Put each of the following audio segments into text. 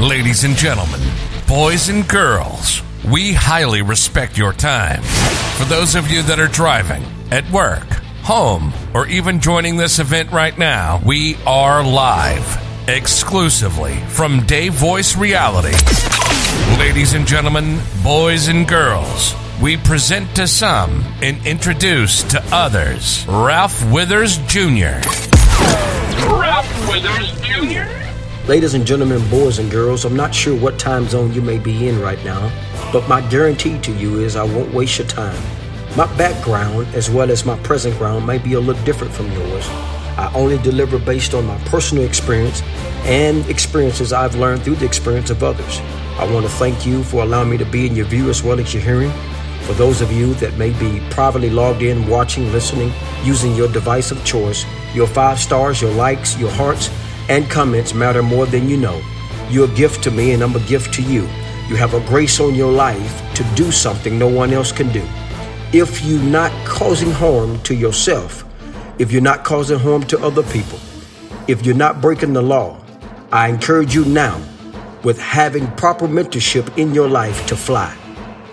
Ladies and gentlemen, boys and girls, we highly respect your time. For those of you that are driving, at work, home, or even joining this event right now, we are live exclusively from Dave Voice Reality. Ladies and gentlemen, boys and girls, we present to some and introduce to others Ralph Withers Jr. Ralph Withers Jr. Ladies and gentlemen, boys and girls, I'm not sure what time zone you may be in right now, but my guarantee to you is I won't waste your time. My background, as well as my present ground, may be a little different from yours. I only deliver based on my personal experience and experiences I've learned through the experience of others. I want to thank you for allowing me to be in your view as well as your hearing. For those of you that may be privately logged in, watching, listening, using your device of choice, your 5 stars, your likes, your hearts, and comments matter more than you know. You're a gift to me and I'm a gift to you. You have a grace on your life to do something no one else can do. If you're not causing harm to yourself, if you're not causing harm to other people, if you're not breaking the law, I encourage you now with having proper mentorship in your life to fly.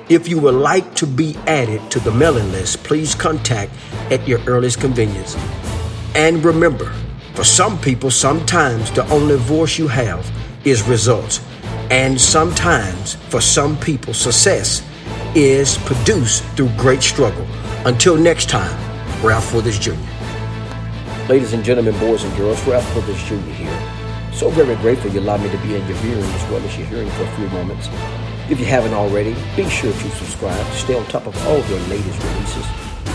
If you would like to be added to the mailing list, please contact at your earliest convenience. And remember, for some people, sometimes the only voice you have is results. And sometimes, for some people, success is produced through great struggle. Until next time, Ralph Withers Jr. Ladies and gentlemen, boys and girls, Ralph Withers Jr. here. So very grateful you allowed me to be in your viewing as well as your hearing for a few moments. If you haven't already, be sure to subscribe to stay on top of all your latest releases.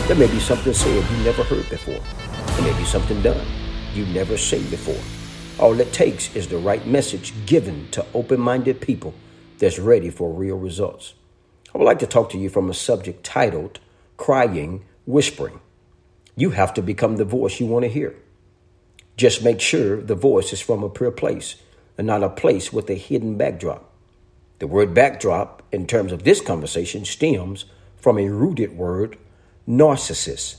There may be something said you never heard before. There may be something done you never seen before. All it takes is the right message given to open-minded people that's ready for real results. I would like to talk to you from a subject titled Crying, Whispering. You have to become the voice you want to hear. Just make sure the voice is from a pure place and not a place with a hidden backdrop. The word backdrop in terms of this conversation stems from a rooted word, narcissist,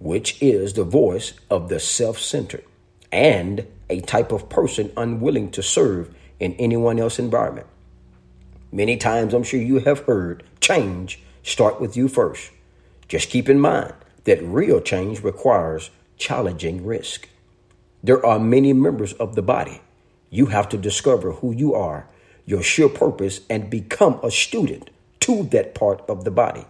which is the voice of the self-centered and a type of person unwilling to serve in anyone else's environment. Many times, I'm sure you have heard, change start with you first. Just keep in mind that real change requires challenging risk. There are many members of the body. You have to discover who you are, your sure purpose, and become a student to that part of the body.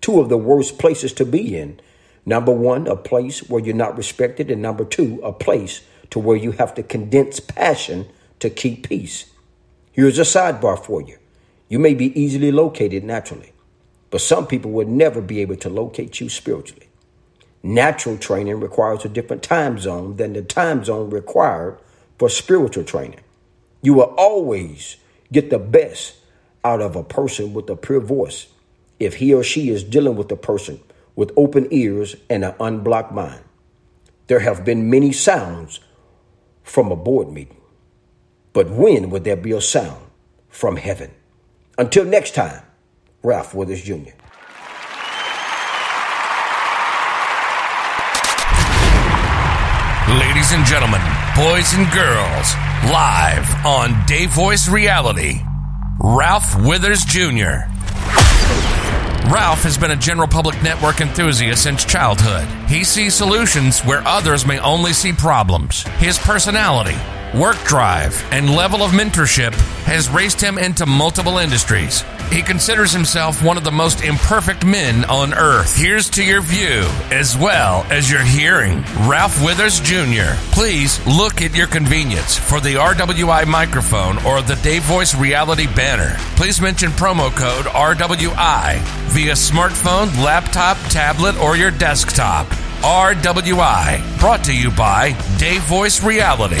Two of the worst places to be in. Number one, a place where you're not respected. And number two, a place to where you have to condense passion to keep peace. Here's a sidebar for you. You may be easily located naturally, but some people would never be able to locate you spiritually. Natural training requires a different time zone than the time zone required for spiritual training. You will always get the best out of a person with a pure voice if he or she is dealing with a person with open ears and an unblocked mind. There have been many sounds from a board meeting, but when would there be a sound from heaven? Until next time, Ralph Withers Jr. Ladies and gentlemen, boys and girls, live on Dave Voice Reality, Ralph Withers Jr. Ralph has been a general public network enthusiast since childhood. He sees solutions where others may only see problems. His personality, work drive, and level of mentorship has raised him into multiple industries. He considers himself one of the most imperfect men on earth. Here's to your view, as well as your hearing. Ralph Withers Jr. Please look at your convenience for the RWI microphone or the Dave Voice Reality banner. Please mention promo code RWI via smartphone, laptop, tablet, or your desktop. RWI, brought to you by Dave Voice Reality.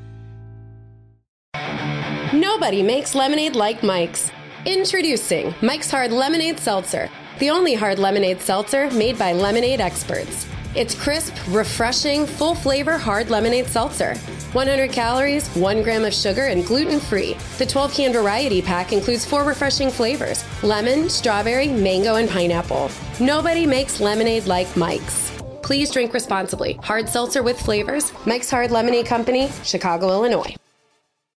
Nobody makes lemonade like Mike's. Introducing Mike's Hard Lemonade Seltzer, the only hard lemonade seltzer made by lemonade experts. It's crisp, refreshing, full-flavor hard lemonade seltzer. 100 calories, 1 gram of sugar, and gluten-free. The 12-can variety pack includes 4 refreshing flavors: lemon, strawberry, mango, and pineapple. Nobody makes lemonade like Mike's. Please drink responsibly. Hard seltzer with flavors. Mike's Hard Lemonade Company, Chicago, Illinois.